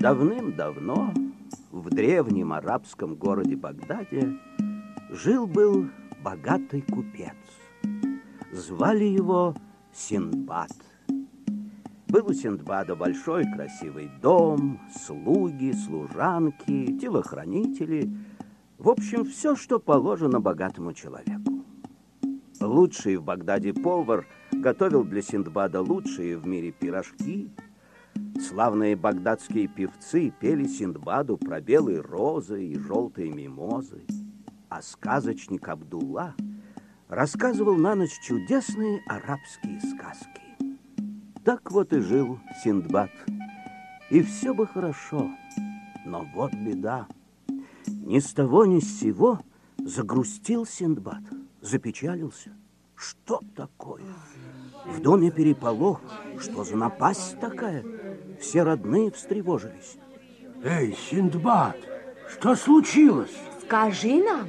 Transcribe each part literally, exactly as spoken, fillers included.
Давным-давно в древнем арабском городе Багдаде жил-был богатый купец. Звали его Синдбад. Был у Синдбада большой красивый дом, слуги, служанки, телохранители. В общем, все, что положено богатому человеку. Лучший в Багдаде повар готовил для Синдбада лучшие в мире пирожки. Славные багдадские певцы пели Синдбаду про белые розы и желтые мимозы. А сказочник Абдулла рассказывал на ночь чудесные арабские сказки. Так вот и жил Синдбад. И все бы хорошо, но вот беда. Ни с того ни с сего загрустил Синдбад, запечалился. Что такое? В доме переполох. Что за напасть такая? Все родные встревожились. Эй, Синдбад, что случилось? Скажи нам.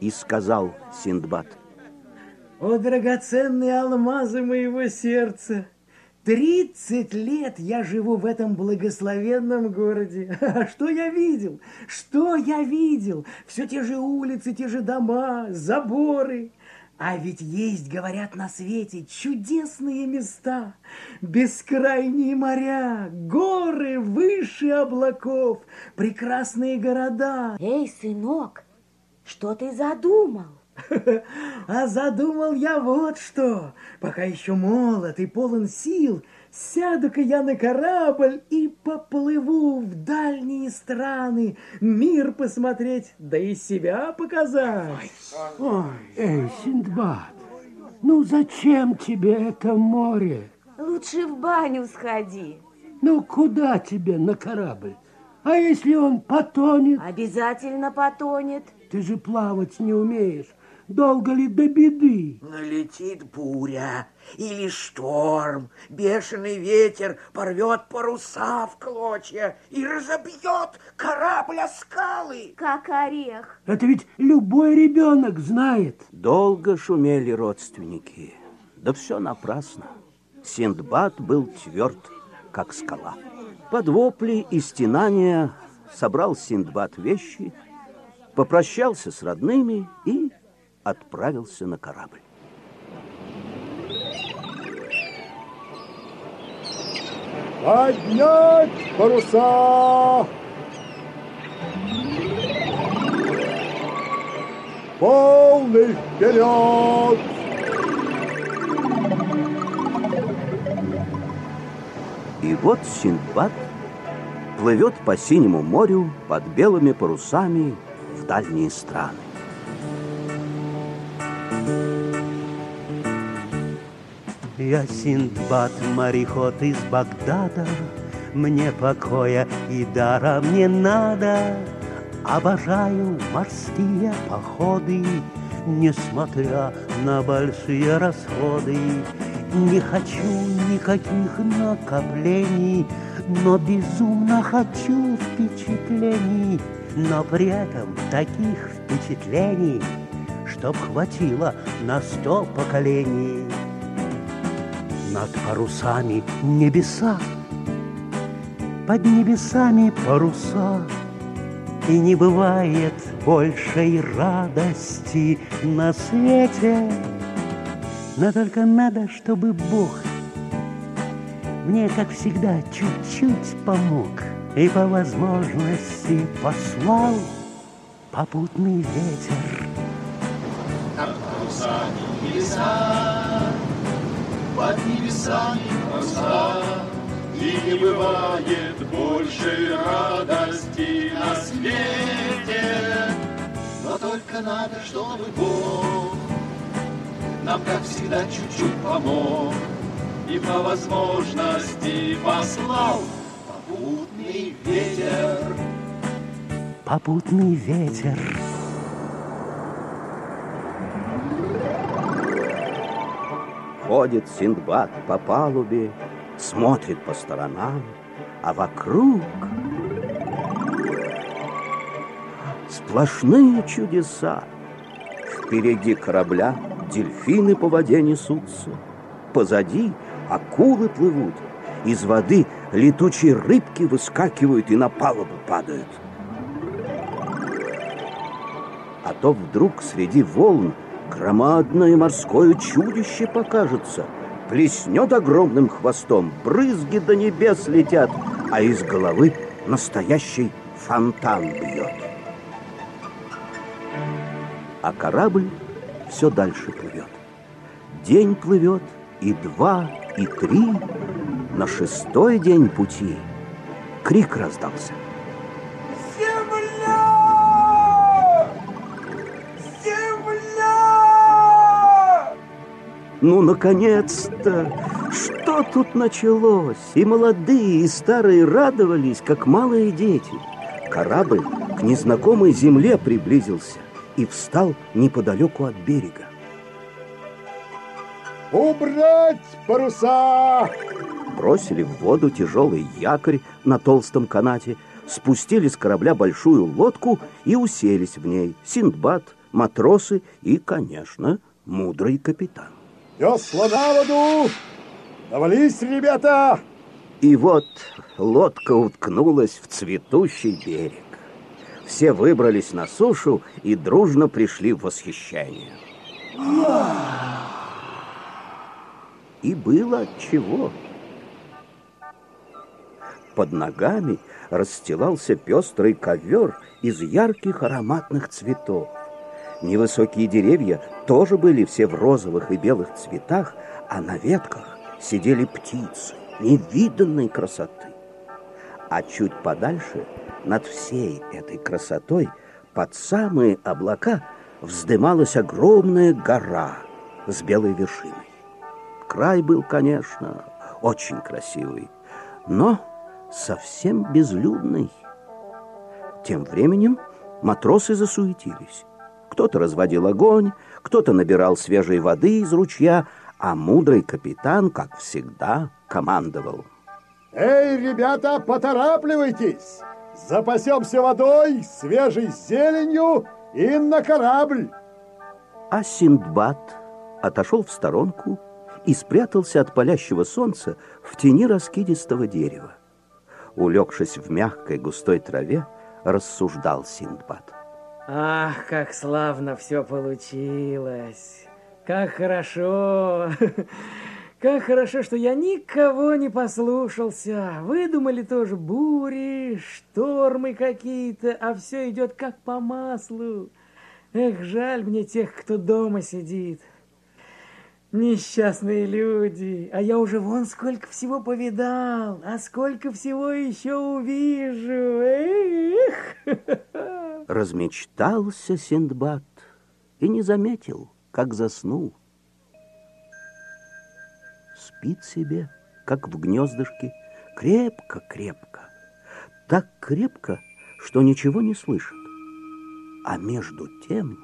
И сказал Синдбад. О, драгоценные алмазы моего сердца! Тридцать лет я живу в этом благословенном городе. Что я видел? Что я видел? Все те же улицы, те же дома, заборы. А ведь есть, говорят, на свете чудесные места, бескрайние моря, горы выше облаков, прекрасные города. Эй, сынок, что ты задумал? А задумал я вот что. Пока еще молод и полон сил, сяду-ка я на корабль и поплыву в дальние страны, мир посмотреть, да и себя показать. Ой, ой, эй, Синдбад, ну зачем тебе это море? Лучше в баню сходи. Ну куда тебе на корабль? А если он потонет? Обязательно потонет. Ты же плавать не умеешь. Долго ли до беды? Налетит буря или шторм, бешеный ветер порвет паруса в клочья и разобьет корабль о скалы. Как орех. Это ведь любой ребенок знает. Долго шумели родственники. Да все напрасно. Синдбад был тверд, как скала. Под вопли и стенания собрал Синдбад вещи, попрощался с родными и отправился на корабль. Поднять паруса! Полный вперед! И вот Синдбад плывет по синему морю под белыми парусами в дальние страны. Я Синдбад-мореход из Багдада, мне покоя и даром не надо. Обожаю морские походы, несмотря на большие расходы. Не хочу никаких накоплений, но безумно хочу впечатлений. Но при этом таких впечатлений, чтоб хватило на сто поколений. Над парусами небеса, под небесами паруса, и не бывает большей радости на свете. Но только надо, чтобы Бог мне, как всегда, чуть-чуть помог и по возможности послал попутный ветер. Над парусами небеса, под небесами паруса, и не бывает больше радости на свете. Но только надо, чтобы Бог нам, как всегда, чуть-чуть помог и по возможности послал попутный ветер. Попутный ветер. Ходит Синдбад по палубе, смотрит по сторонам, а вокруг сплошные чудеса. Впереди корабля дельфины по воде несутся, позади акулы плывут, из воды летучие рыбки выскакивают и на палубу падают. А то вдруг среди волн громадное морское чудище покажется, плеснет огромным хвостом, брызги до небес летят, а из головы настоящий фонтан бьет. А корабль все дальше плывет. День плывет, и два, и три. На шестой день пути крик раздался. Земля! Земля! Ну, наконец-то! Что тут началось? И молодые, и старые радовались, как малые дети. Корабль к незнакомой земле приблизился и встал неподалеку от берега. «Убрать паруса!» Бросили в воду тяжелый якорь на толстом канате, спустили с корабля большую лодку и уселись в ней Синдбад, матросы и, конечно, мудрый капитан. «Весла на воду! Навались, ребята!» И вот лодка уткнулась в цветущий берег. Все выбрались на сушу и дружно пришли в восхищение. И было отчего. Под ногами расстилался пестрый ковер из ярких ароматных цветов. Невысокие деревья тоже были все в розовых и белых цветах, а на ветках сидели птицы невиданной красоты. А чуть подальше, над всей этой красотой, под самые облака, вздымалась огромная гора с белой вершиной. Край был, конечно, очень красивый, но совсем безлюдный. Тем временем матросы засуетились. Кто-то разводил огонь, кто-то набирал свежей воды из ручья, а мудрый капитан, как всегда, командовал. «Эй, ребята, поторапливайтесь! Запасемся водой, свежей зеленью и на корабль!» А Синдбад отошел в сторонку и спрятался от палящего солнца в тени раскидистого дерева. Улегшись в мягкой густой траве, рассуждал Синдбад. «Ах, как славно все получилось! Как хорошо! Как хорошо, что я никого не послушался! Выдумали тоже бури, штормы какие-то, а все идет как по маслу! Эх, жаль мне тех, кто дома сидит! Несчастные люди, а я уже вон сколько всего повидал, а сколько всего еще увижу. Эх!» Размечтался Синдбад и не заметил, как заснул. Спит себе, как в гнездышке, крепко-крепко, так крепко, что ничего не слышит. А между тем...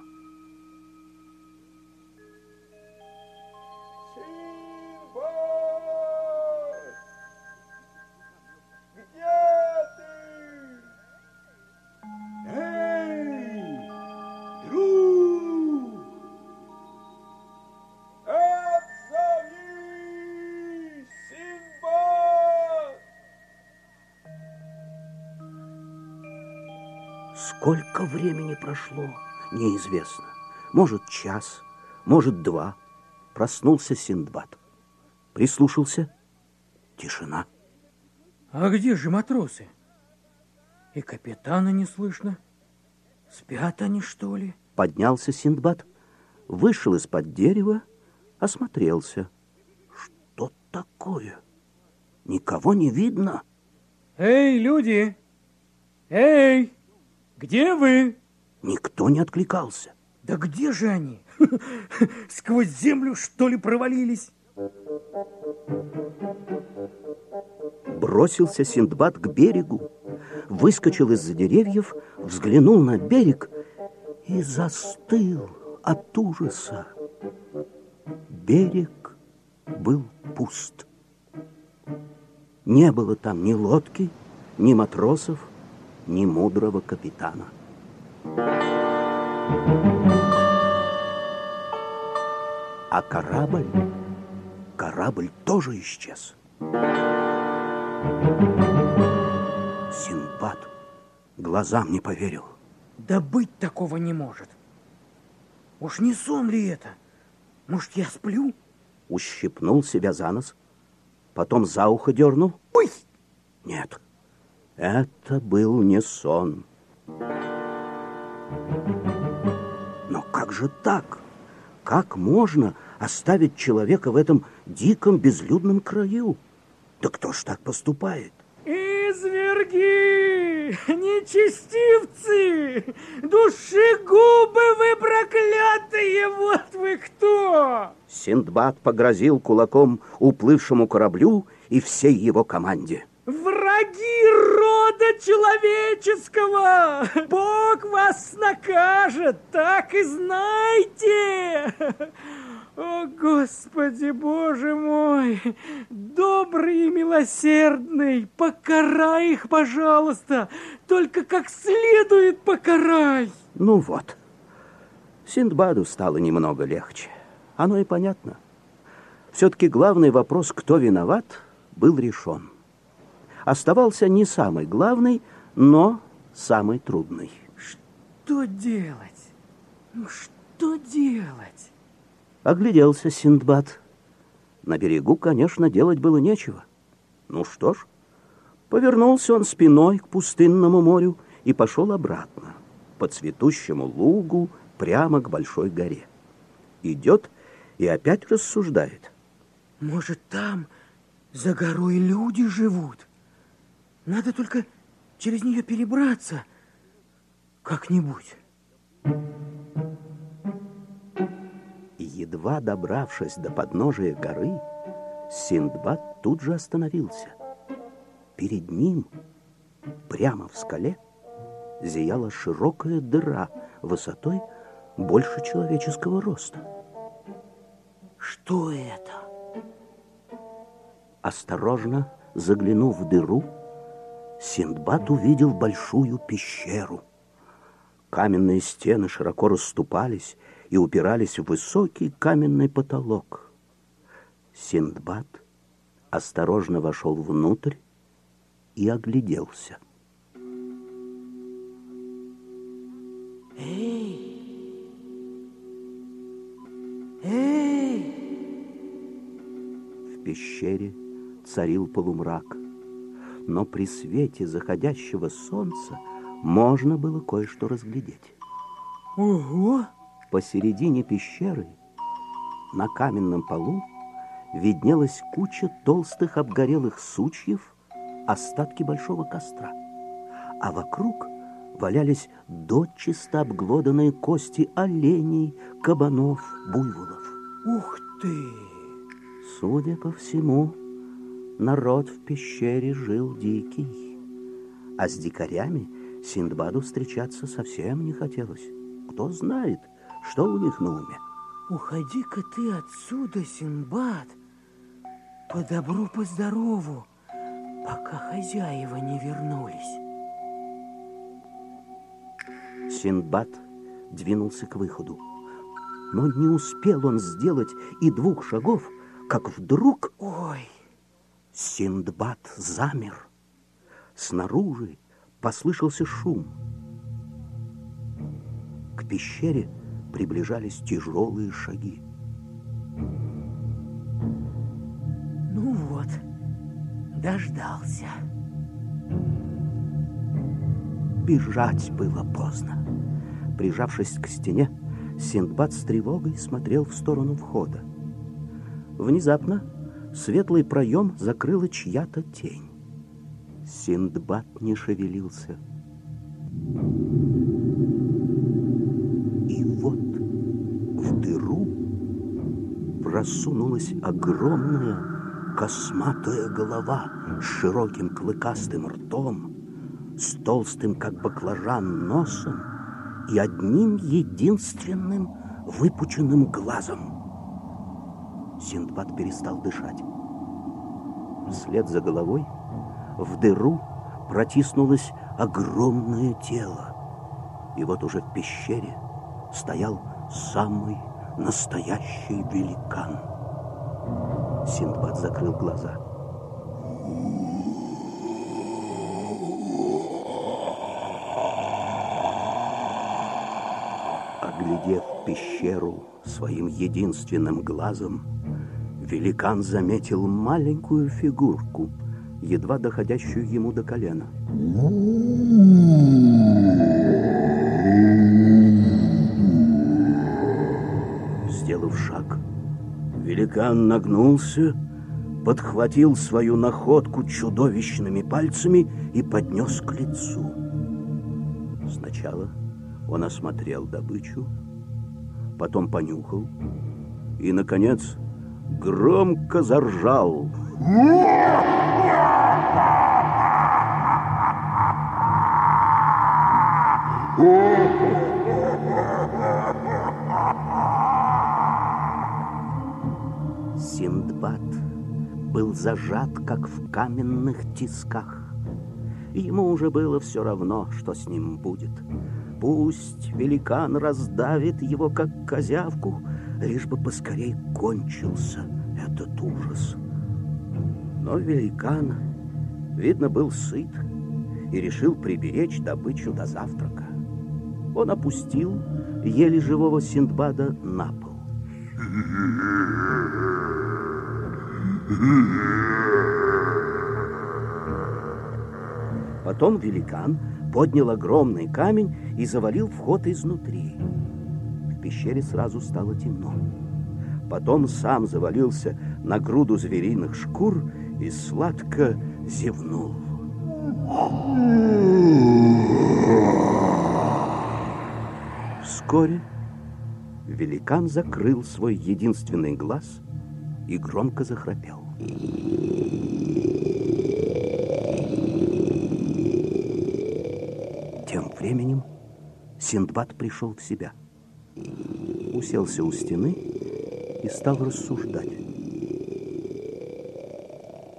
Сколько времени прошло, неизвестно. Может, час, может, два. Проснулся Синдбад. Прислушался. Тишина. А где же матросы? И капитана не слышно. Спят они, что ли? Поднялся Синдбад, вышел из-под дерева, осмотрелся. Что такое? Никого не видно. Эй, люди! Эй! Где вы? Никто не откликался. Да где же они? Сквозь землю, что ли, провалились? Бросился Синдбад к берегу, выскочил из-за деревьев, взглянул на берег и застыл от ужаса. Берег был пуст. Не было там ни лодки, ни матросов, ни мудрого капитана. А корабль, корабль тоже исчез. Синдбад глазам не поверил. Да быть такого не может. Уж не сон ли это? Может, я сплю? Ущипнул себя за нос, потом за ухо дернул. Ой! Нет, это был не сон. Но как же так? Как можно оставить человека в этом диком безлюдном краю? Да кто ж так поступает? Изверги! Нечестивцы! Душегубы вы проклятые! Вот вы кто! Синдбад погрозил кулаком уплывшему кораблю и всей его команде. Враги рода человеческого! Бог вас накажет, так и знайте! О, Господи, Боже мой! Добрый и милосердный, покарай их, пожалуйста! Только как следует покарай! Ну вот, Синдбаду стало немного легче. Оно и понятно. Все-таки главный вопрос, кто виноват, был решен. Оставался не самый главный, но самый трудный. Что делать? Что делать? Огляделся Синдбад. На берегу, конечно, делать было нечего. Ну что ж, повернулся он спиной к пустынному морю и пошел обратно, по цветущему лугу, прямо к большой горе. Идет и опять рассуждает. Может, там за горой люди живут? Надо только через нее перебраться как-нибудь. И едва добравшись до подножия горы, Синдбад тут же остановился. Перед ним, прямо в скале, зияла широкая дыра высотой больше человеческого роста. Что это? Осторожно заглянув в дыру, Синдбад увидел большую пещеру. Каменные стены широко расступались и упирались в высокий каменный потолок. Синдбад осторожно вошел внутрь и огляделся. Эй! Эй! В пещере царил полумрак. Но при свете заходящего солнца можно было кое-что разглядеть. Ого! Посередине пещеры на каменном полу виднелась куча толстых обгорелых сучьев, остатки большого костра. А вокруг валялись дочисто обглоданные кости оленей, кабанов, буйволов. Ух ты! Судя по всему, народ в пещере жил дикий, а с дикарями Синдбаду встречаться совсем не хотелось. Кто знает, что у них на уме. Уходи-ка ты отсюда, Синдбад, по добру, по здорову, пока хозяева не вернулись. Синдбад двинулся к выходу, но не успел он сделать и двух шагов, как вдруг... Ой! Синдбад замер. Снаружи послышался шум. К пещере приближались тяжелые шаги. Ну вот, дождался. Бежать было поздно. Прижавшись к стене, Синдбад с тревогой смотрел в сторону входа. Внезапно светлый проем закрыла чья-то тень. Синдбад не шевелился. И вот в дыру просунулась огромная косматая голова с широким клыкастым ртом, с толстым, как баклажан, носом и одним единственным выпученным глазом. Синдбад перестал дышать. Вслед за головой в дыру протиснулось огромное тело. И вот уже в пещере стоял самый настоящий великан. Синдбад закрыл глаза. Оглядев пещеру своим единственным глазом, великан заметил маленькую фигурку, едва доходящую ему до колена. Сделав шаг, великан нагнулся, подхватил свою находку чудовищными пальцами и поднес к лицу. Сначала он осмотрел добычу, потом понюхал и, наконец, громко заржал. Синдбад был зажат, как в каменных тисках. Ему уже было все равно, что с ним будет. Пусть великан раздавит его, как козявку, лишь бы поскорей кончился этот ужас. Но великан, видно, был сыт и решил приберечь добычу до завтрака. Он опустил еле живого Синдбада на пол. Потом великан поднял огромный камень и завалил вход изнутри. В пещере сразу стало темно. Потом сам завалился на груду звериных шкур и сладко зевнул. Вскоре великан закрыл свой единственный глаз и громко захрапел. Тем временем Синдбад пришел в себя, уселся у стены и стал рассуждать.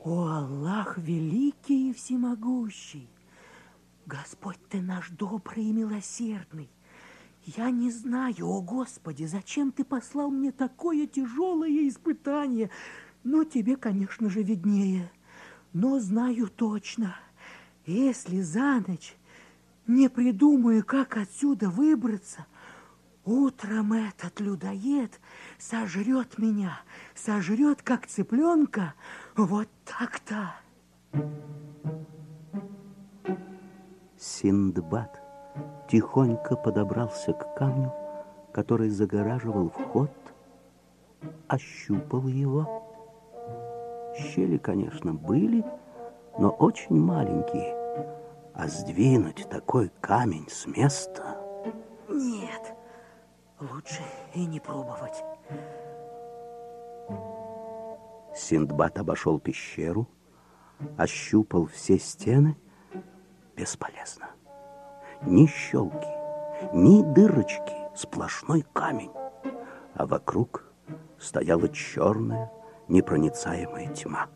О, Аллах великий и всемогущий! Господь, ты наш добрый и милосердный! Я не знаю, о Господи, зачем ты послал мне такое тяжелое испытание? Но тебе, конечно же, виднее. Но знаю точно, если за ночь не придумаю, как отсюда выбраться, утром этот людоед сожрет меня, сожрет, как цыпленка, вот так-то. Синдбад тихонько подобрался к камню, который загораживал вход, ощупал его. Щели, конечно, были, но очень маленькие. А сдвинуть такой камень с места? Нет, лучше и не пробовать. Синдбад обошел пещеру, ощупал все стены. Бесполезно. Ни щелки, ни дырочки, сплошной камень. А вокруг стояла черная, непроницаемая тьма.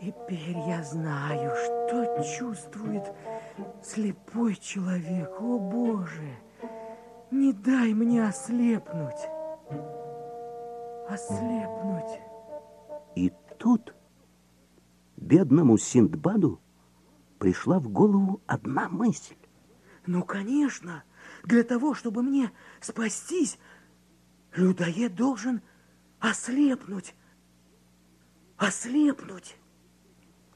Теперь я знаю, что чувствует слепой человек. О, Боже, не дай мне ослепнуть. Ослепнуть. И тут бедному Синдбаду пришла в голову одна мысль. Ну, конечно, для того, чтобы мне спастись, людоед должен ослепнуть. Ослепнуть.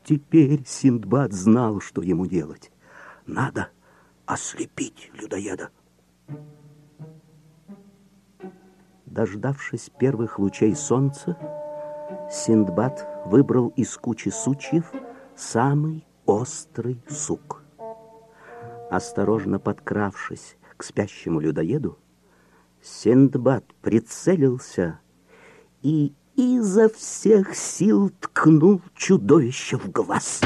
Теперь Синдбад знал, что ему делать. Надо ослепить людоеда. Дождавшись первых лучей солнца, Синдбад выбрал из кучи сучьев самый острый сук. Осторожно подкравшись к спящему людоеду, Синдбад прицелился и изо всех сил ткнул чудовище в глаз.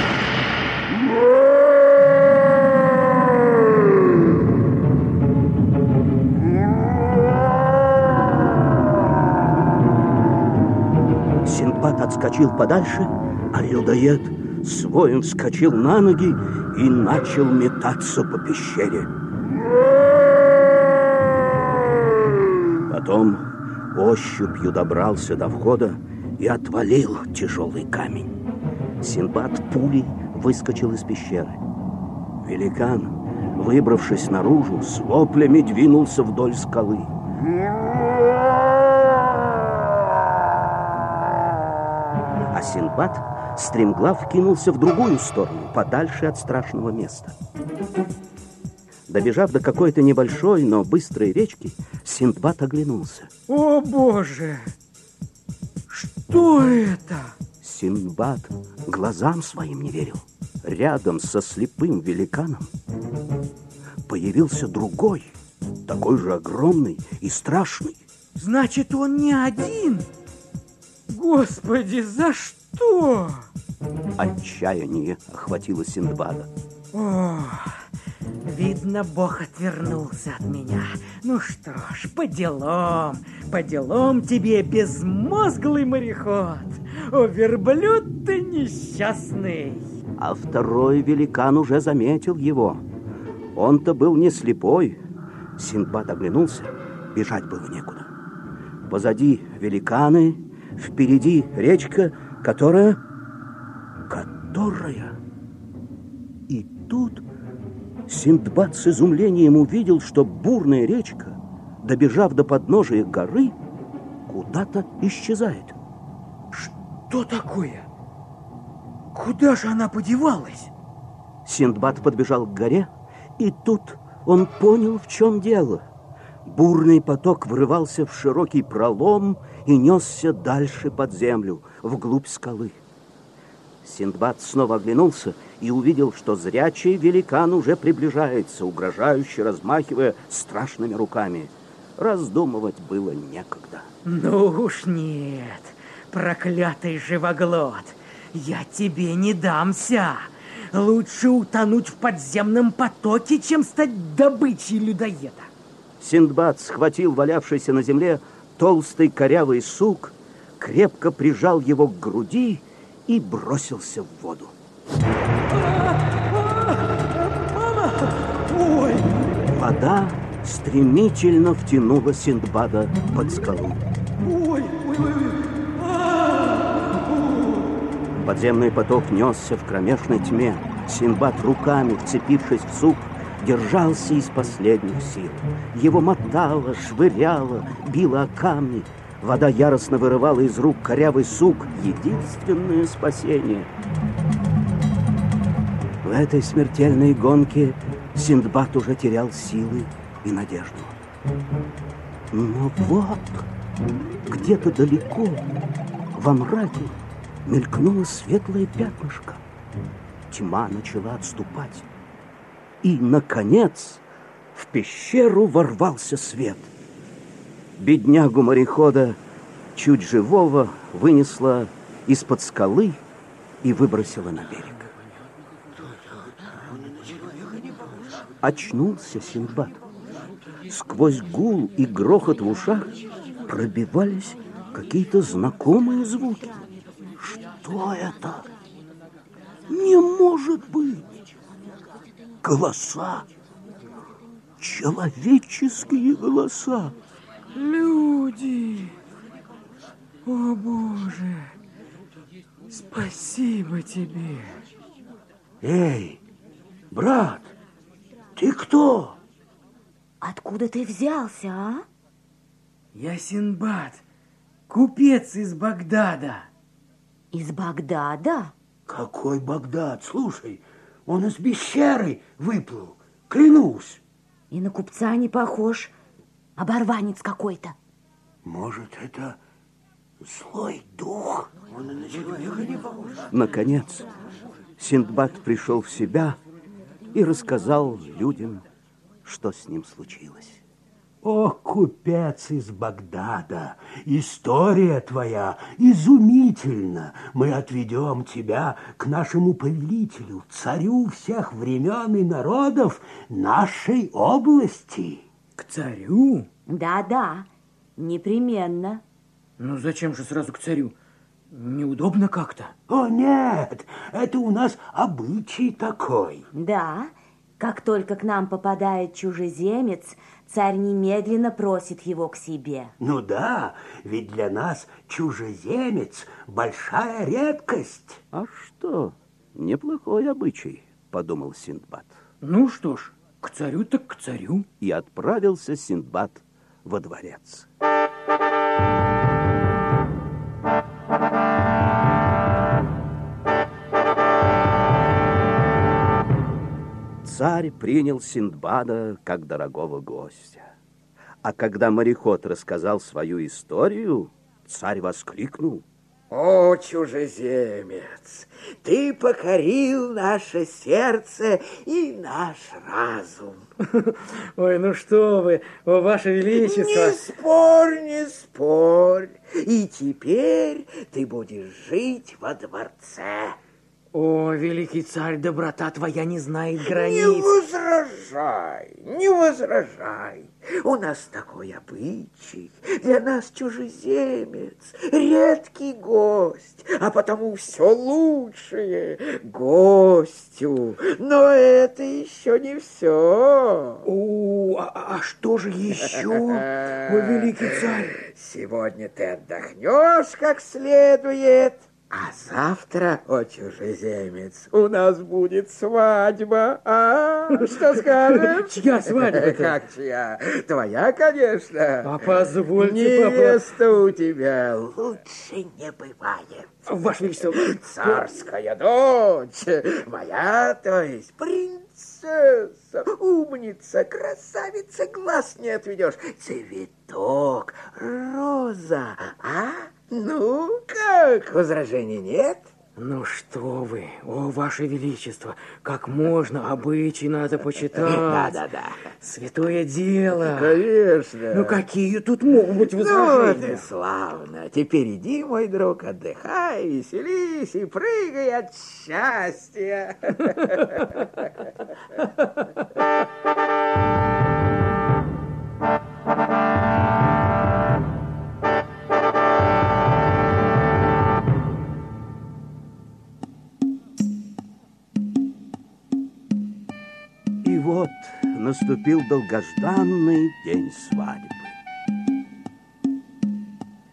Синдбад отскочил подальше, а людоед с воем вскочил на ноги и начал метаться по пещере. Потом ощупью добрался до входа и отвалил тяжелый камень. Синдбад пулей выскочил из пещеры. Великан Выбравшись наружу, с воплями двинулся вдоль скалы. А Синдбад стремглав кинулся в другую сторону, подальше от страшного места. Добежав до какой-то небольшой, но быстрой речки, Синдбад оглянулся. О, Боже! Что это? Синдбад глазам своим не верил. Рядом со слепым великаном появился другой, такой же огромный и страшный. Значит, он не один? Господи, за что? Отчаяние охватило Синдбада. Ох! Видно, Бог отвернулся от меня. Ну что ж, по делам, по делам тебе, безмозглый мореход. О, верблюд ты несчастный. А второй великан уже заметил его. Он-то был не слепой. Синдбад оглянулся, бежать было некуда. Позади великаны, впереди речка, которая... Которая... И тут... Синдбад с изумлением увидел, что бурная речка, добежав до подножия горы, куда-то исчезает. Что такое? Куда же она подевалась? Синдбад подбежал к горе, и тут он понял, в чем дело. Бурный поток врывался в широкий пролом и несся дальше под землю, вглубь скалы. Синдбад снова оглянулся и увидел, что зрячий великан уже приближается, угрожающе размахивая страшными руками. Раздумывать было некогда. Ну уж нет, проклятый живоглот, я тебе не дамся. Лучше утонуть в подземном потоке, чем стать добычей людоеда. Синдбад схватил валявшийся на земле толстый корявый сук, крепко прижал его к груди и бросился в воду. Вода стремительно втянула Синдбада под скалу. Подземный поток несся в кромешной тьме. Синдбад, руками вцепившись в сук, держался из последних сил. Его мотало, швыряло, било о камни. Вода яростно вырывала из рук корявый сук, единственное спасение. В этой смертельной гонке Синдбад уже терял силы и надежду. Но вот, где-то далеко, во мраке, мелькнуло светлое пятнышко. Тьма начала отступать. И, наконец, в пещеру ворвался свет. Беднягу морехода чуть живого вынесла из-под скалы и выбросила на берег. Очнулся Синдбад. Сквозь гул и грохот в ушах пробивались какие-то знакомые звуки. Что это? Не может быть! Голоса! Человеческие голоса! Люди! О, Боже! Спасибо тебе! Эй, брат! Ты кто? Откуда ты взялся, а? Я Синдбад, купец из Багдада. Из Багдада? Какой Багдад? Слушай, он из пещеры выплыл, клянусь. И на купца не похож. Оборванец какой-то. Может, это злой дух? Он и на человека не похож. Наконец, Синдбад пришел в себя и рассказал людям, что с ним случилось. О, купец из Багдада, история твоя изумительна. Мы отведем тебя к нашему повелителю, царю всех времен и народов нашей области. К царю? Да-да, непременно. Ну зачем же сразу к царю? Неудобно как-то? О, нет, это у нас обычай такой. Да, как только к нам попадает чужеземец, царь немедленно просит его к себе. Ну да, ведь для нас чужеземец – большая редкость. А что, неплохой обычай, подумал Синдбад. Ну что ж, К царю так к царю. И отправился Синдбад во дворец. Царь принял Синдбада как дорогого гостя. А когда мореход рассказал свою историю, царь воскликнул: «О, чужеземец, ты покорил наше сердце и наш разум!» Ой, ну что вы, о, ваше величество! Не спорь, не спорь, и теперь ты будешь жить во дворце. О, великий царь, доброта твоя не знает границ. Не возражай, не возражай. У нас такой обычай. Для нас чужеземец, редкий гость, а потому все лучшее гостю. Но это еще не все. О, а, а что же еще, мой великий царь? Сегодня ты отдохнешь как следует. А завтра, о чужеземец, у нас будет свадьба, а? Что скажешь? Чья свадьба-то? Как чья? Твоя, конечно. Папа, позвольте, папа. Невеста у тебя лучше не бывает. Ваше Величество. Царская дочь, моя, то есть принцесса, умница, красавица, глаз не отведешь. Цветок, роза, а? Ну, как? Возражений нет? Ну, что вы, о, ваше величество, как можно, обычай надо почитать. Да-да-да. Святое дело. Конечно. Ну, какие тут могут быть возражения? Ну, вот и славно. Теперь иди, мой друг, отдыхай, веселись и прыгай от счастья. Вот наступил долгожданный день свадьбы.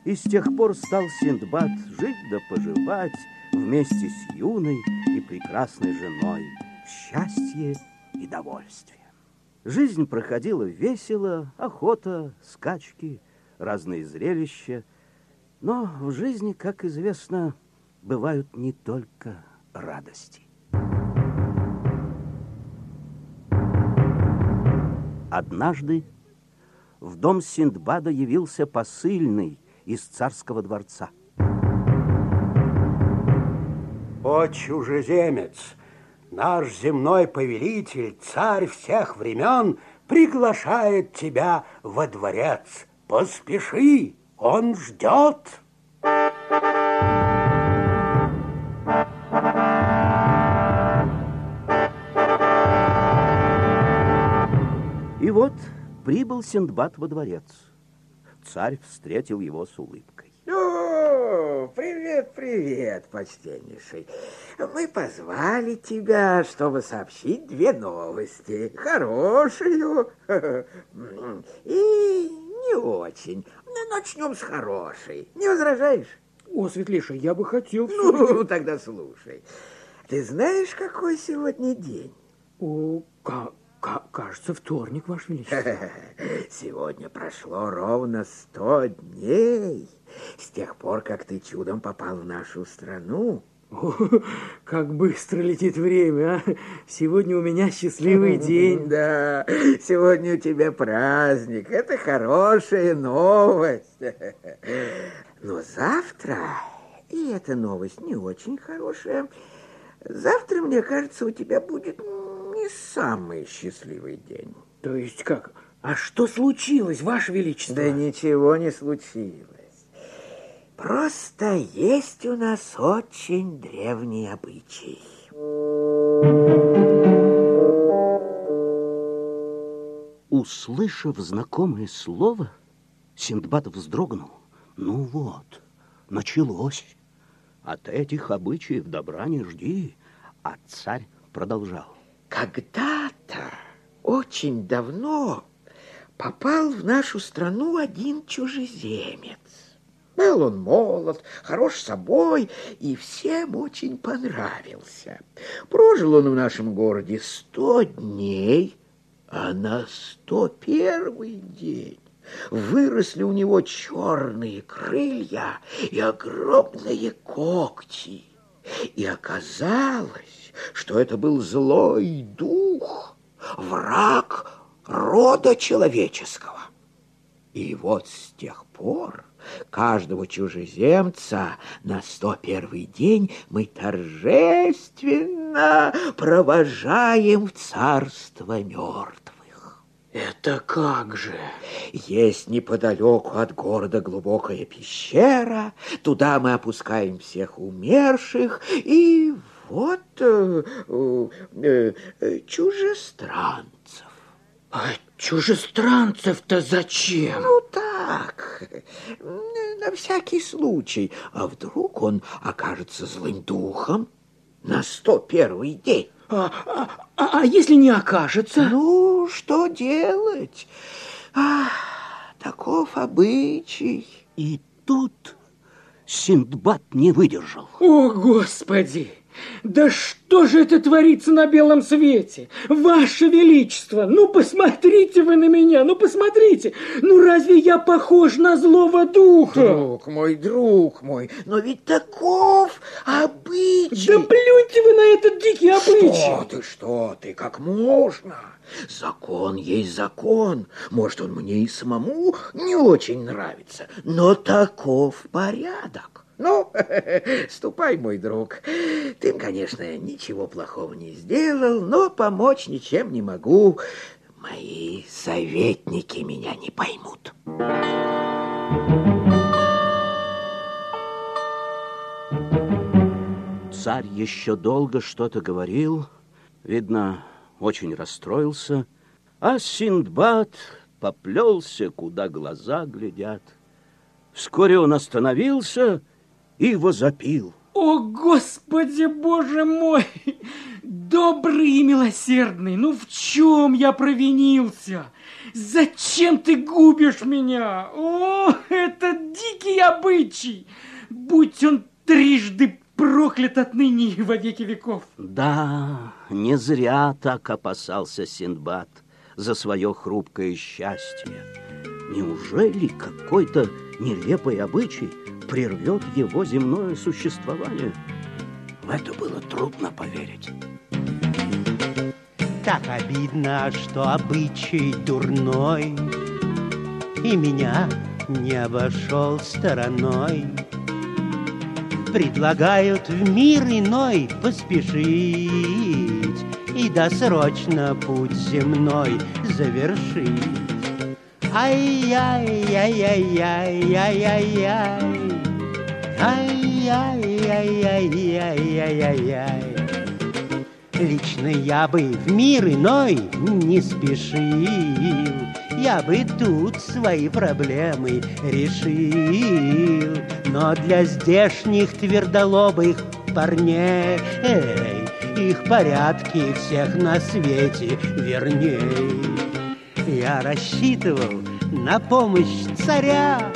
И с тех пор стал Синдбад жить да поживать вместе с юной и прекрасной женой в счастье и довольстве. Жизнь проходила весело, охота, скачки, разные зрелища. Но в жизни, как известно, бывают не только радости. Однажды в дом Синдбада явился посыльный из царского дворца. О, чужеземец, наш земной повелитель, царь всех времен, приглашает тебя во дворец. Поспеши, он ждет. И вот прибыл Синдбад во дворец. Царь встретил его с улыбкой. О, привет, привет, почтеннейший. Мы позвали тебя, чтобы сообщить две новости. Хорошую и не очень. Начнем с хорошей. Не возражаешь? О, светлейший, я бы хотел... Ну, тогда слушай. Ты знаешь, какой сегодня день? О, как? Кажется, вторник, ваше величество. Сегодня прошло ровно сто дней с тех пор, как ты чудом попал в нашу страну. О, как быстро летит время, а? Сегодня у меня счастливый день. Да, сегодня у тебя праздник. Это хорошая новость. Но завтра, и эта новость не очень хорошая, завтра, мне кажется, у тебя будет... не самый счастливый день. То есть как? А что случилось, ваше величество? Да ничего не случилось. Просто есть у нас очень древний обычай. Услышав знакомое слово, Синдбад вздрогнул. Ну вот, началось. От этих обычаев добра не жди. А царь продолжал. Когда-то, очень давно, попал в нашу страну один чужеземец. Был он молод, хорош собой и всем очень понравился. Прожил он в нашем городе сто дней, А на сто первый день выросли у него черные крылья и огромные когти. И оказалось, что это был злой дух, враг рода человеческого. И вот с тех пор каждого чужеземца на сто первый день мы торжественно провожаем в царство мертвых. Это как же? Есть неподалеку от города глубокая пещера, туда мы опускаем всех умерших, и вот э, э, э, чужестранцев. А чужестранцев-то зачем? Ну так, на всякий случай. А вдруг он окажется злым духом на сто первый день? А, а, а, а если не окажется? Ну, что делать? Ах, таков обычай. И тут Синдбад не выдержал. О, Господи! Да что же это творится на белом свете? Ваше Величество, ну посмотрите вы на меня, ну посмотрите. Ну разве я похож на злого духа? Друг мой, друг мой, но ведь таков обычай. Да плюньте вы на этот дикий обычай. Что ты, что ты, как можно? Закон есть закон. Может, он мне и самому не очень нравится, но таков порядок. Ну, ступай, мой друг. Ты, конечно, ничего плохого не сделал, но помочь ничем не могу. Мои советники меня не поймут. Царь еще долго что-то говорил. Видно, очень расстроился. А Синдбад поплелся, куда глаза глядят. Вскоре он остановился и возопил. О, Господи, Боже мой! Добрый и милосердный, ну в чем я провинился? Зачем ты губишь меня? О, это дикий обычай! Будь он трижды проклят отныне и во веки веков. Да, не зря так опасался Синдбад за свое хрупкое счастье. Неужели какой-то нелепый обычай прервет его земное существование? В это было трудно поверить. Так обидно, что обычай дурной и меня не обошел стороной. Предлагают в мир иной поспешить и досрочно путь земной завершить. Ай-яй-яй-яй-яй-яй-яй-яй. Ай-яй-яй-яй-яй-яй-яй-яй. Лично я бы в мир иной не спешил, я бы тут свои проблемы решил. Но для здешних твердолобых парней их порядки всех на свете верней. Я рассчитывал на помощь царя,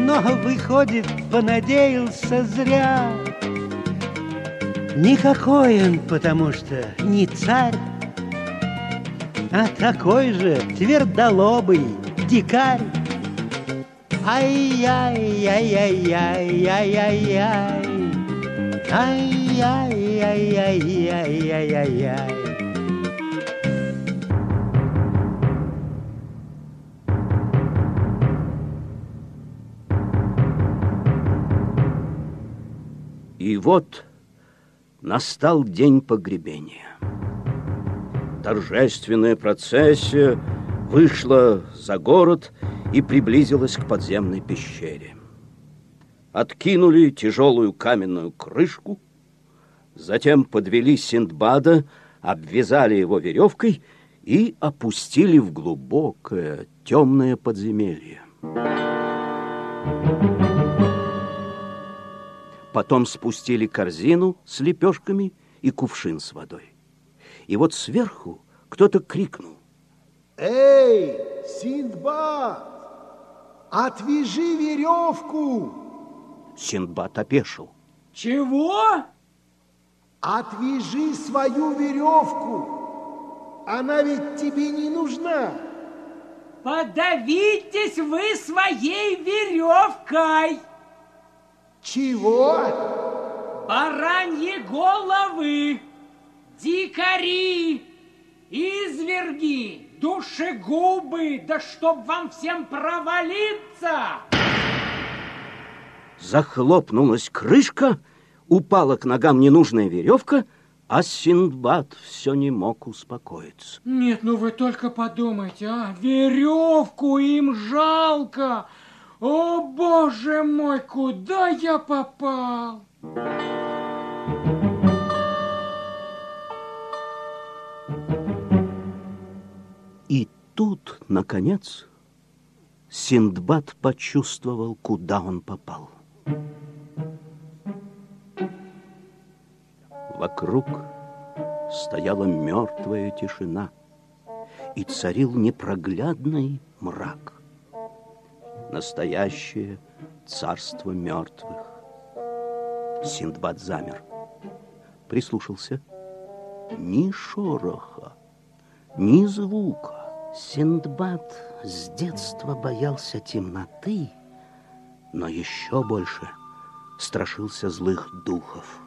но, выходит, понадеялся зря. Никакой он, потому что не царь, а такой же твердолобый дикарь. Ай-яй-яй-яй-яй-яй-яй-яй. Ай-яй-яй-яй-яй-яй-яй-яй. И вот настал день погребения. Торжественная процессия вышла за город и приблизилась к подземной пещере. Откинули тяжелую каменную крышку, затем подвели Синдбада, обвязали его веревкой и опустили в глубокое темное подземелье. Потом спустили корзину с лепешками и кувшин с водой. И вот сверху кто-то крикнул. Эй, Синдбад, отвяжи веревку! Синдбад опешил. Чего? Отвяжи свою веревку! Она ведь тебе не нужна. Подавитесь вы своей веревкой. Чего? Бараньи головы, дикари, изверги, душегубы, да чтоб вам всем провалиться! Захлопнулась крышка, упала к ногам ненужная веревка, а Синдбад все не мог успокоиться. Нет, ну вы только подумайте, а? Веревку им жалко! О, боже мой, куда я попал? И тут, наконец, Синдбад почувствовал, куда он попал. Вокруг стояла мертвая тишина, и царил непроглядный мрак. Настоящее царство мертвых. Синдбад замер. Прислушался. Ни шороха, ни звука. Синдбад с детства боялся темноты, но еще больше страшился злых духов.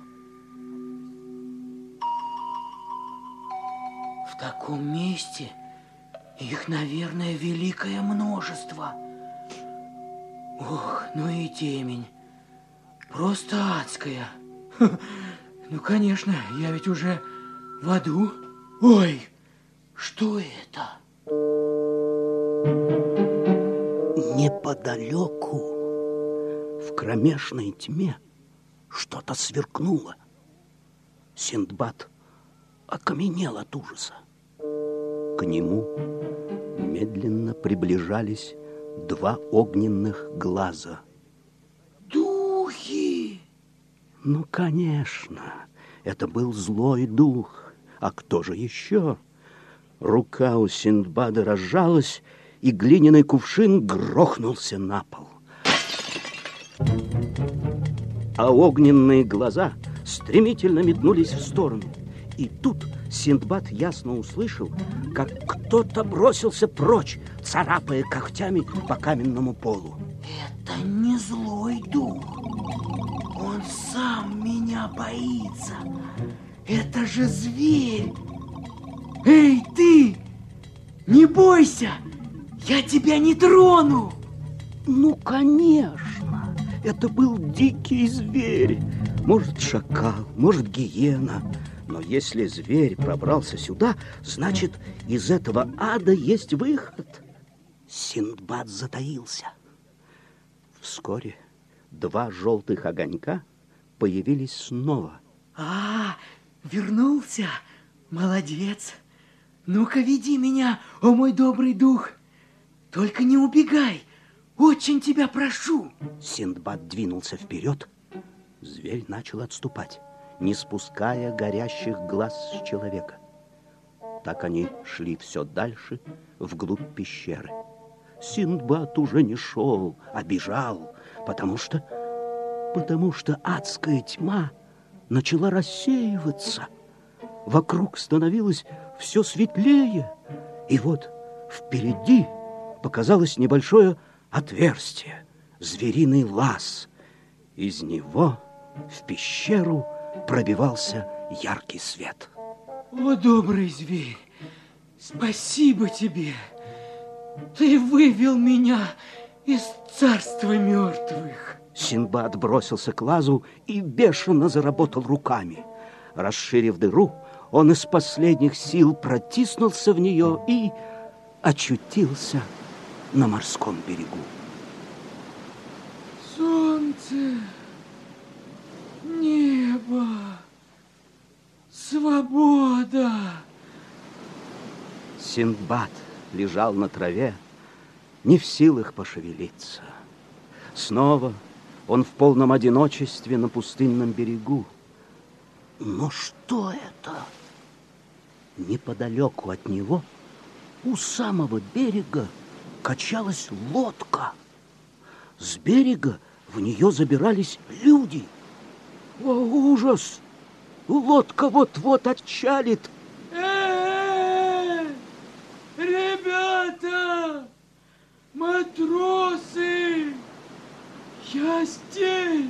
В таком месте их, наверное, великое множество. Ох, ну и темень. Просто адская. Ну, конечно, я ведь уже в аду. Ой, что это? Неподалеку, в кромешной тьме, что-то сверкнуло. Синдбад окаменел от ужаса. К нему медленно приближались два огненных глаза. Духи! Ну, конечно, это был злой дух. А кто же еще? Рука у Синдбада разжалась, и глиняный кувшин грохнулся на пол. А огненные глаза стремительно метнулись в сторону. И тут Синдбад ясно услышал, как кто-то бросился прочь, царапая когтями по каменному полу. Это не злой дух. Он сам меня боится. Это же зверь. Эй, ты! Не бойся! Я тебя не трону! Ну, конечно! Это был дикий зверь. Может, шакал, может, гиена. Но если зверь пробрался сюда, значит, из этого ада есть выход. Синдбад затаился. Вскоре два желтых огонька появились снова. А, вернулся? Молодец. Ну-ка, веди меня, о мой добрый дух. Только не убегай. Очень тебя прошу. Синдбад двинулся вперед. Зверь начал отступать, не спуская горящих глаз с человека. Так они шли все дальше, вглубь пещеры. Синдбад уже не шел, а бежал, потому что, потому что адская тьма начала рассеиваться. Вокруг становилось все светлее, и вот впереди показалось небольшое отверстие, звериный лаз. Из него в пещеру пробивался яркий свет. О, добрый зверь, спасибо тебе. Ты вывел меня из царства мертвых. Синдбад бросился к лазу и бешено заработал руками. Расширив дыру, он из последних сил протиснулся в нее и очутился на морском берегу. Солнце! Небо, свобода! Синдбад лежал на траве, не в силах пошевелиться. Снова он в полном одиночестве на пустынном берегу. Но что это? Неподалеку от него, у самого берега, качалась лодка. С берега в нее забирались люди. О, ужас! Лодка вот-вот отчалит. Э-э-э! я здесь.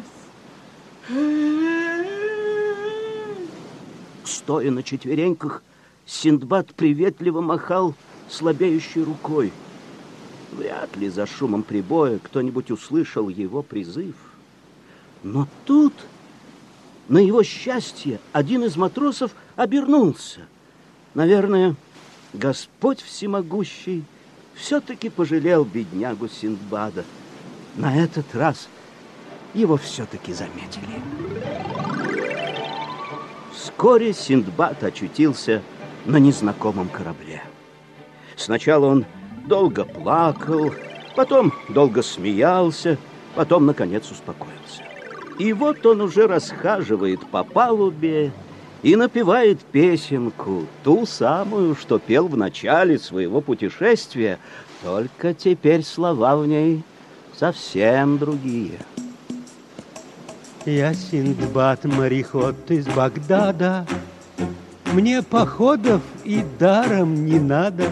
Стоя на четвереньках, Синдбад приветливо махал слабеющей рукой. Вряд ли за шумом прибоя кто-нибудь услышал его призыв. Но тут, на его счастье, один из матросов обернулся. Наверное, Господь всемогущий все-таки пожалел беднягу Синдбада. На этот раз его все-таки заметили. Вскоре Синдбад очутился на незнакомом корабле. Сначала он долго плакал, потом долго смеялся, потом, наконец, успокоился. И вот он уже расхаживает по палубе и напевает песенку, ту самую, что пел в начале своего путешествия, только теперь слова в ней совсем другие. Я Синдбад-мореход из Багдада, мне походов и даром не надо.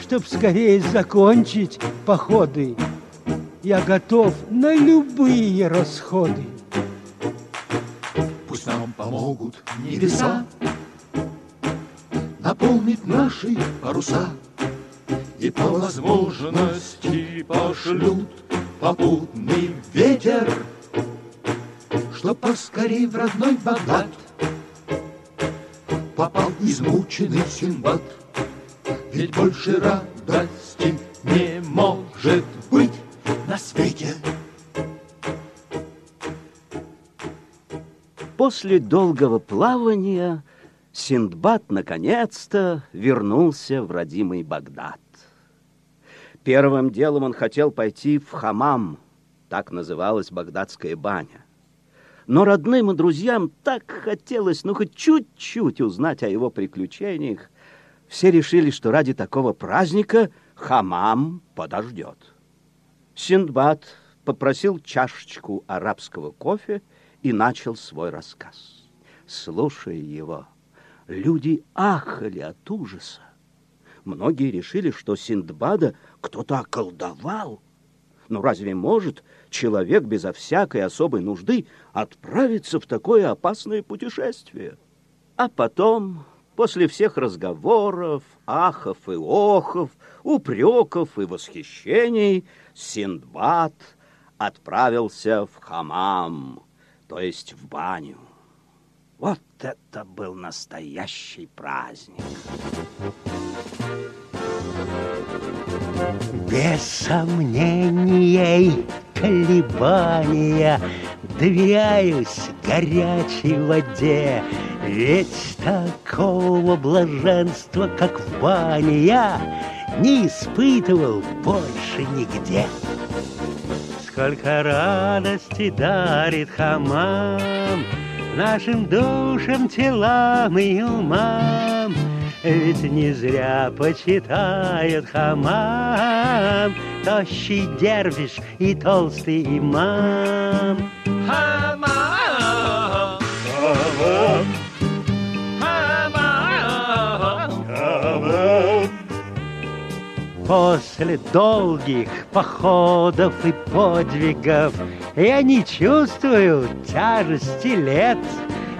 Чтоб скорее закончить походы, я готов на любые расходы. Пусть нам помогут небеса наполнить наши паруса, и по возможности пошлют попутный ветер, чтоб поскорей в родной Багдад попал измученный Синдбад. Ведь больше радости не может быть на свете. После долгого плавания Синдбад наконец-то вернулся в родимый Багдад. Первым делом он хотел пойти в хамам, так называлась багдадская баня. Но родным и друзьям так хотелось, ну, хоть чуть-чуть узнать о его приключениях, все решили, что ради такого праздника хамам подождет. Синдбад попросил чашечку арабского кофе и начал свой рассказ. Слушая его, люди ахали от ужаса. Многие решили, что Синдбада кто-то околдовал. Но разве может человек безо всякой особой нужды отправиться в такое опасное путешествие? А потом, после всех разговоров, ахов и охов, упреков и восхищений, Синдбад отправился в хамам, то есть в баню. Вот это был настоящий праздник. Без сомнений, колебания, доверяюсь горячей воде. Ведь такого блаженства, как в бане, я не испытывал больше нигде. Сколько радости дарит хамам нашим душам, телам и умам. Ведь не зря почитает хамам тощий дервиш и толстый имам. Хамам! Хамам! После долгих походов и подвигов я не чувствую тяжести лет.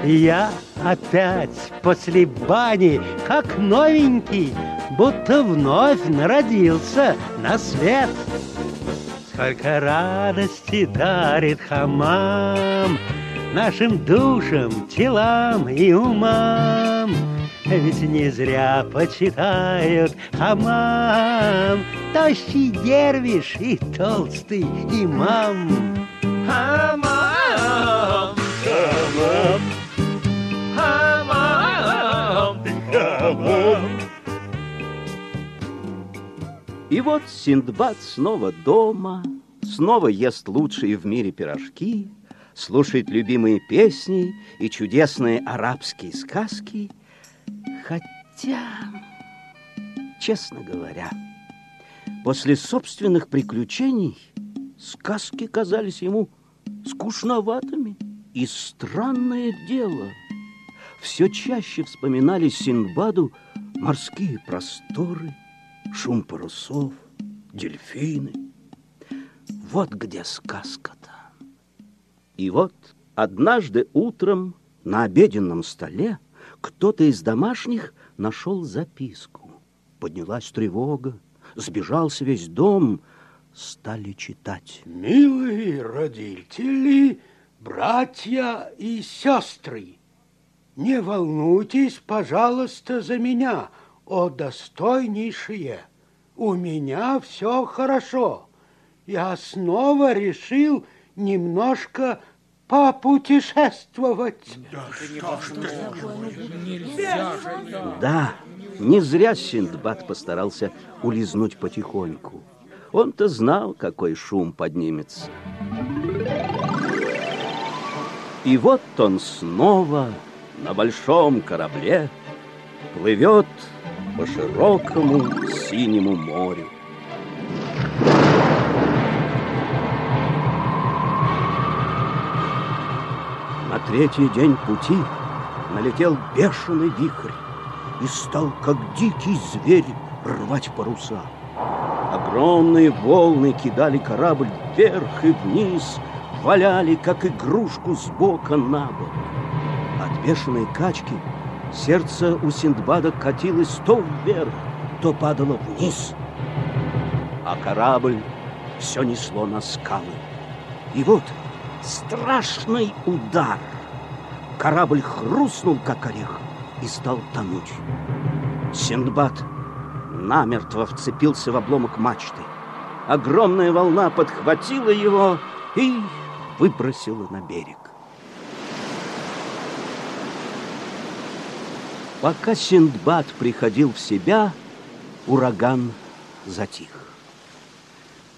Я опять после бани, как новенький, будто вновь народился на свет. Сколько радости дарит хамам нашим душам, телам и умам. Ведь не зря почитают хамам тощий дервиш и толстый имам. Хамам, хамам, хамам, хамам. И вот Синдбад снова дома, снова ест лучшие в мире пирожки, слушает любимые песни и чудесные арабские сказки. Хотя, честно говоря, после собственных приключений сказки казались ему скучноватыми. И странное дело, все чаще вспоминались Синдбаду морские просторы, шум парусов, дельфины. Вот где сказка-то. И вот однажды утром на обеденном столе кто-то из домашних нашел записку. Поднялась тревога, сбежался весь дом, стали читать. Милые родители, братья и сестры, не волнуйтесь, пожалуйста, за меня, о достойнейшие. У меня все хорошо. Я снова решил немножко попутешествовать. Да, что, что, что? Да, не зря Синдбад постарался улизнуть потихоньку. Он-то знал, какой шум поднимется. И вот он снова на большом корабле плывет по широкому синему морю. На третий день пути налетел бешеный вихрь и стал, как дикий зверь, рвать паруса. Огромные волны кидали корабль вверх и вниз, валяли, как игрушку, с бока на бок. От бешеной качки сердце у Синдбада катилось то вверх, то падало вниз. А корабль все несло на скалы. И вот страшный удар. Корабль хрустнул, как орех, и стал тонуть. Синдбад намертво вцепился в обломок мачты. Огромная волна подхватила его и выбросила на берег. Пока Синдбад приходил в себя, ураган затих.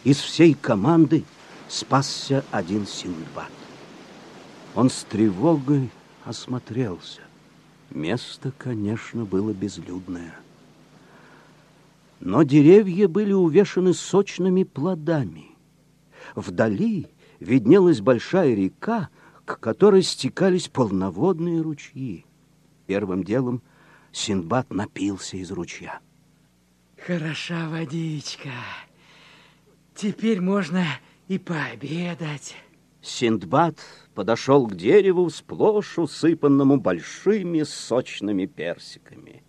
Из всей команды спасся один Синдбад. Он с тревогой осмотрелся. Место, конечно, было безлюдное. Но деревья были увешаны сочными плодами. Вдали виднелась большая река, к которой стекались полноводные ручьи. Первым делом Синдбад напился из ручья. Хороша водичка. Теперь можно и пообедать. Синдбад подошел к дереву, сплошь усыпанному большими сочными персиками.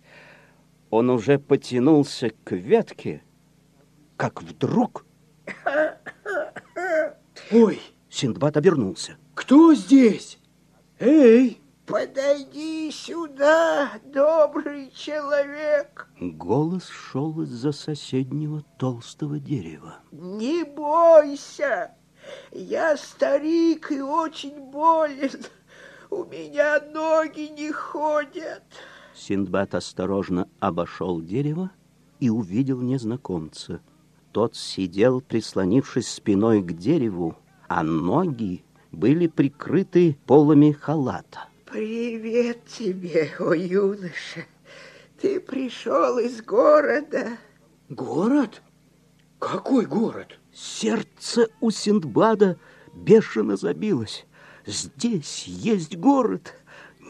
Он уже потянулся к ветке, как вдруг... Ой! Синдбад обернулся. Кто здесь? Эй! Подойди сюда, добрый человек. Голос шел из-за соседнего толстого дерева. Не бойся, я старик и очень болен. У меня ноги не ходят. Синдбад осторожно обошел дерево и увидел незнакомца. Тот сидел, прислонившись спиной к дереву, а ноги были прикрыты полами халата. Привет тебе, о юноша. Ты пришел из города. Город? Какой город? Сердце у Синдбада бешено забилось. Здесь есть город.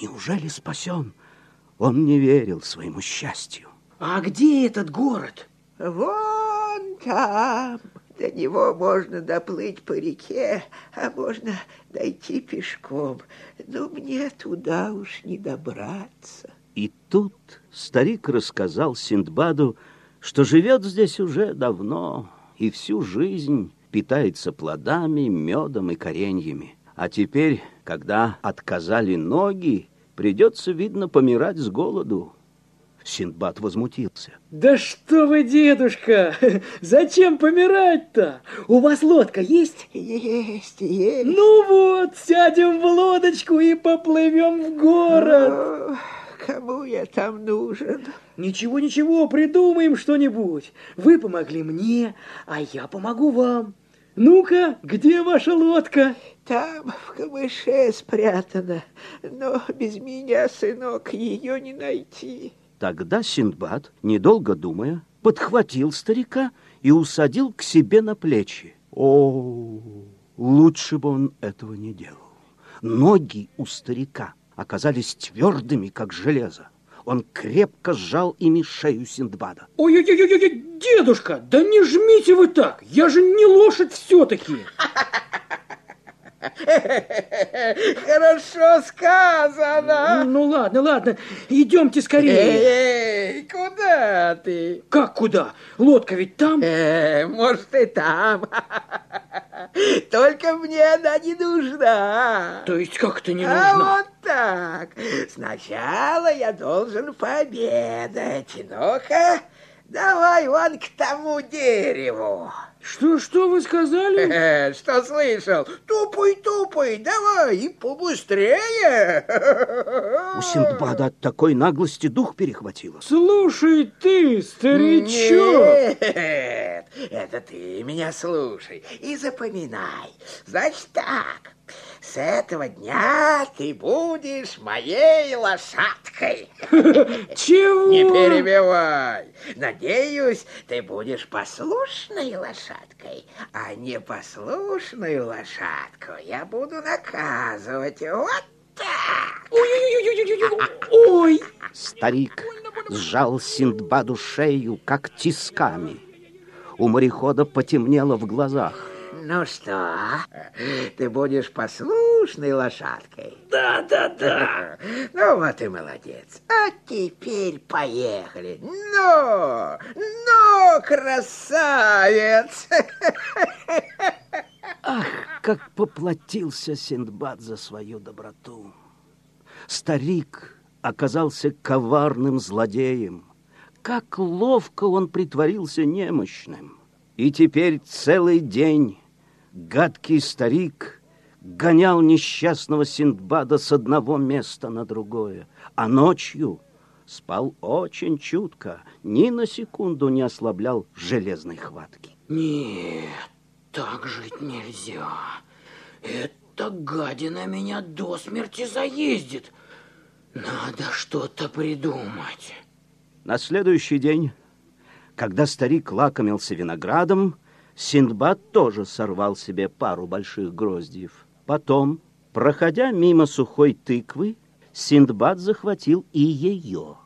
Неужели спасен? Он не верил своему счастью. А где этот город? Вон там. До него можно доплыть по реке, а можно дойти пешком. Но мне туда уж не добраться. И тут старик рассказал Синдбаду, что живет здесь уже давно и всю жизнь питается плодами, медом и кореньями. А теперь, когда отказали ноги, придется, видно, помирать с голоду. Синдбад возмутился. Да что вы, дедушка, зачем помирать-то? У вас лодка есть? Есть, есть. Ну вот, сядем в лодочку и поплывем в город. О, кому я там нужен? Ничего, ничего, придумаем что-нибудь. Вы помогли мне, а я помогу вам. Ну-ка, где ваша лодка? Там в камыше спрятана, но без меня, сынок, ее не найти. Тогда Синдбад, недолго думая, подхватил старика и усадил к себе на плечи. О, лучше бы он этого не делал. Ноги у старика оказались твердыми, как железо. Он крепко сжал ими шею Синдбада. Ой-ой-ой, дедушка, да не жмите вы так, я же не лошадь все-таки. Хорошо сказано. Ну ладно, ладно, идемте скорее. Эй, куда ты? Как куда? Лодка ведь там. Э, может и там. Только мне она не нужна. То есть как это не нужна? А вот так. Сначала я должен пообедать. Ну-ка, давай вон к тому дереву. Что, что вы сказали? Что слышал? Тупай, тупай, давай, и побыстрее. У Синдбада от такой наглости дух перехватило. Слушай ты, старичок. Нет, это ты меня слушай и запоминай. Значит так, с этого дня ты будешь моей лошадкой. Чего? Не перебивай. Надеюсь, ты будешь послушной лошадкой. А непослушную лошадку я буду наказывать вот так. Ой! Старик сжал Синдбаду шею, как тисками. У морехода потемнело в глазах. Ну что, ты будешь послушной лошадкой? Да, да, да. Ну вот и молодец. А теперь поехали. Ну, ну, красавец! Ах, как поплатился Синдбад за свою доброту. Старик оказался коварным злодеем. Как ловко он притворился немощным. И теперь целый день... Гадкий старик гонял несчастного Синдбада с одного места на другое, а ночью спал очень чутко, ни на секунду не ослаблял железной хватки. Нет, так жить нельзя. Эта гадина меня до смерти заездит. Надо что-то придумать. На следующий день, когда старик лакомился виноградом, Синдбад тоже сорвал себе пару больших гроздьев. Потом, проходя мимо сухой тыквы, Синдбад захватил и ее.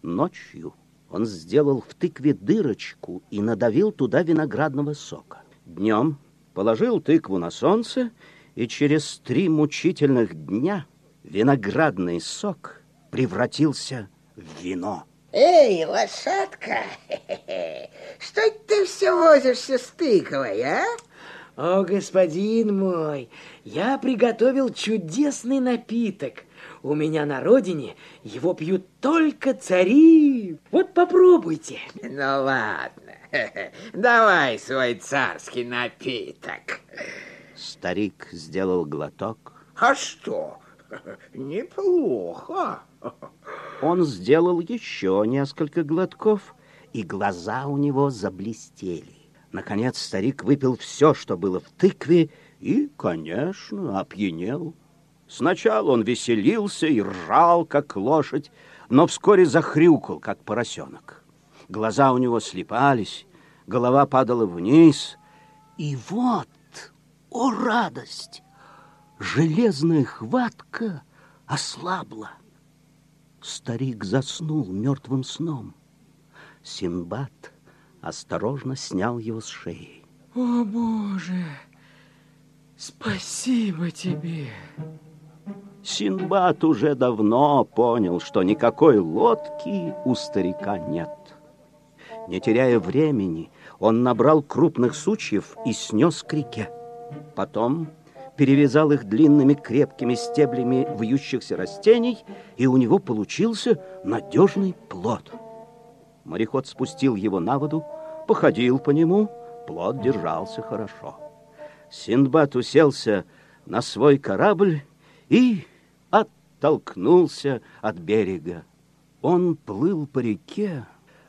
Ночью он сделал в тыкве дырочку и надавил туда виноградного сока. Днем положил тыкву на солнце, и через три мучительных дня виноградный сок превратился в вино. Эй, лошадка, что ты все возишься с тыквой, а? О, господин мой, я приготовил чудесный напиток. У меня на родине его пьют только цари. Вот попробуйте. Ну ладно, давай свой царский напиток. Старик сделал глоток. А что? Неплохо. Он сделал еще несколько глотков, и глаза у него заблестели. Наконец старик выпил все, что было в тыкве, и, конечно, опьянел. Сначала он веселился и ржал, как лошадь, но вскоре захрюкал, как поросенок. Глаза у него слипались, голова падала вниз. И вот, о радость, железная хватка ослабла. Старик заснул мертвым сном. Синдбад осторожно снял его с шеи. О, Боже! Спасибо тебе! Синдбад уже давно понял, что никакой лодки у старика нет. Не теряя времени, он набрал крупных сучьев и снес к реке. Потом... перевязал их длинными крепкими стеблями вьющихся растений, и у него получился надежный плод. Мореход спустил его на воду, походил по нему, плод держался хорошо. Синдбад уселся на свой корабль и оттолкнулся от берега. Он плыл по реке,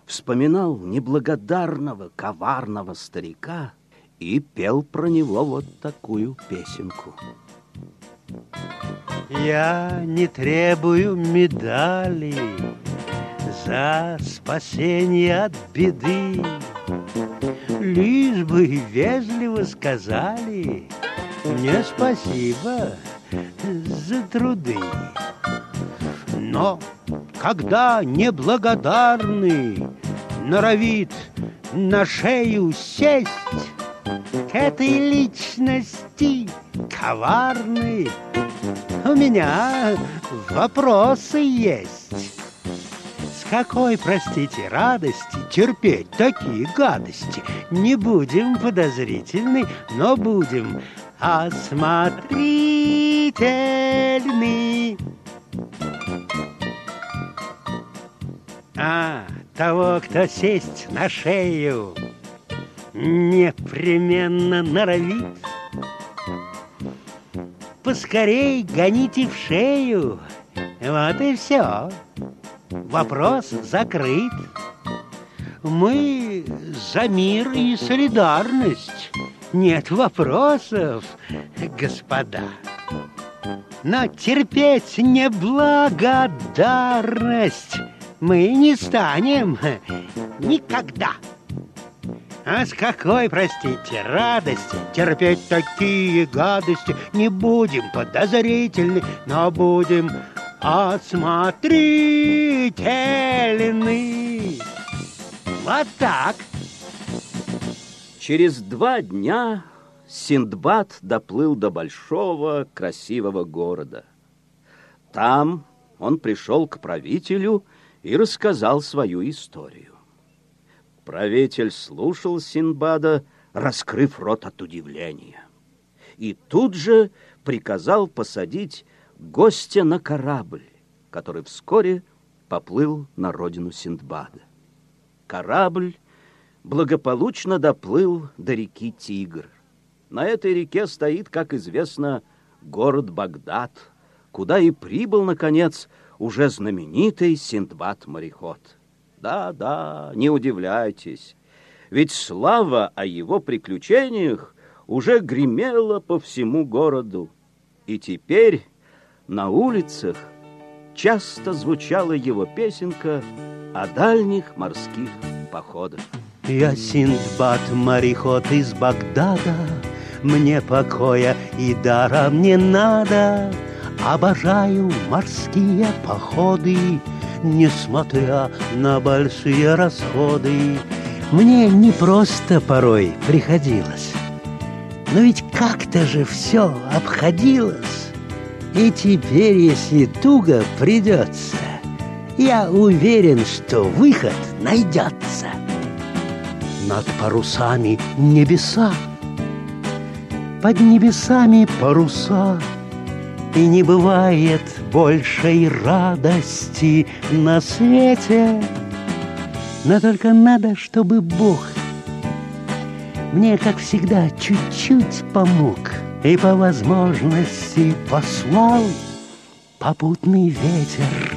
вспоминал неблагодарного, коварного старика, и пел про него вот такую песенку. Я не требую медали за спасение от беды, лишь бы вежливо сказали мне спасибо за труды. Но когда неблагодарный норовит на шею сесть, этой личности коварной, у меня вопросы есть. С какой, простите, радости терпеть такие гадости? Не будем подозрительны, но будем осмотрительны. А, того, кто сесть на шею, непременно норовит. Поскорей гоните в шею. Вот и все. Вопрос закрыт. Мы за мир и солидарность. Нет вопросов, господа. Но терпеть неблагодарность мы не станем никогда. А с какой, простите, радости терпеть такие гадости? Не будем подозрительны, но будем осмотрительны. Вот так. Через два дня Синдбад доплыл до большого красивого города. Там он пришел к правителю и рассказал свою историю. Правитель слушал Синдбада, раскрыв рот от удивления. И тут же приказал посадить гостя на корабль, который вскоре поплыл на родину Синдбада. Корабль благополучно доплыл до реки Тигр. На этой реке стоит, как известно, город Багдад, куда и прибыл, наконец, уже знаменитый Синдбад-мореход. Да-да, не удивляйтесь, ведь слава о его приключениях уже гремела по всему городу. И теперь на улицах часто звучала его песенка о дальних морских походах. Я Синдбад-мореход из Багдада, мне покоя и даром не надо. Обожаю морские походы, несмотря на большие расходы. Мне не просто порой приходилось, но ведь как-то же все обходилось. И теперь, если туго придется, я уверен, что выход найдется. Над парусами небеса, под небесами паруса, и не бывает большей радости на свете. Но только надо, чтобы Бог мне, как всегда, чуть-чуть помог и по возможности послал попутный ветер.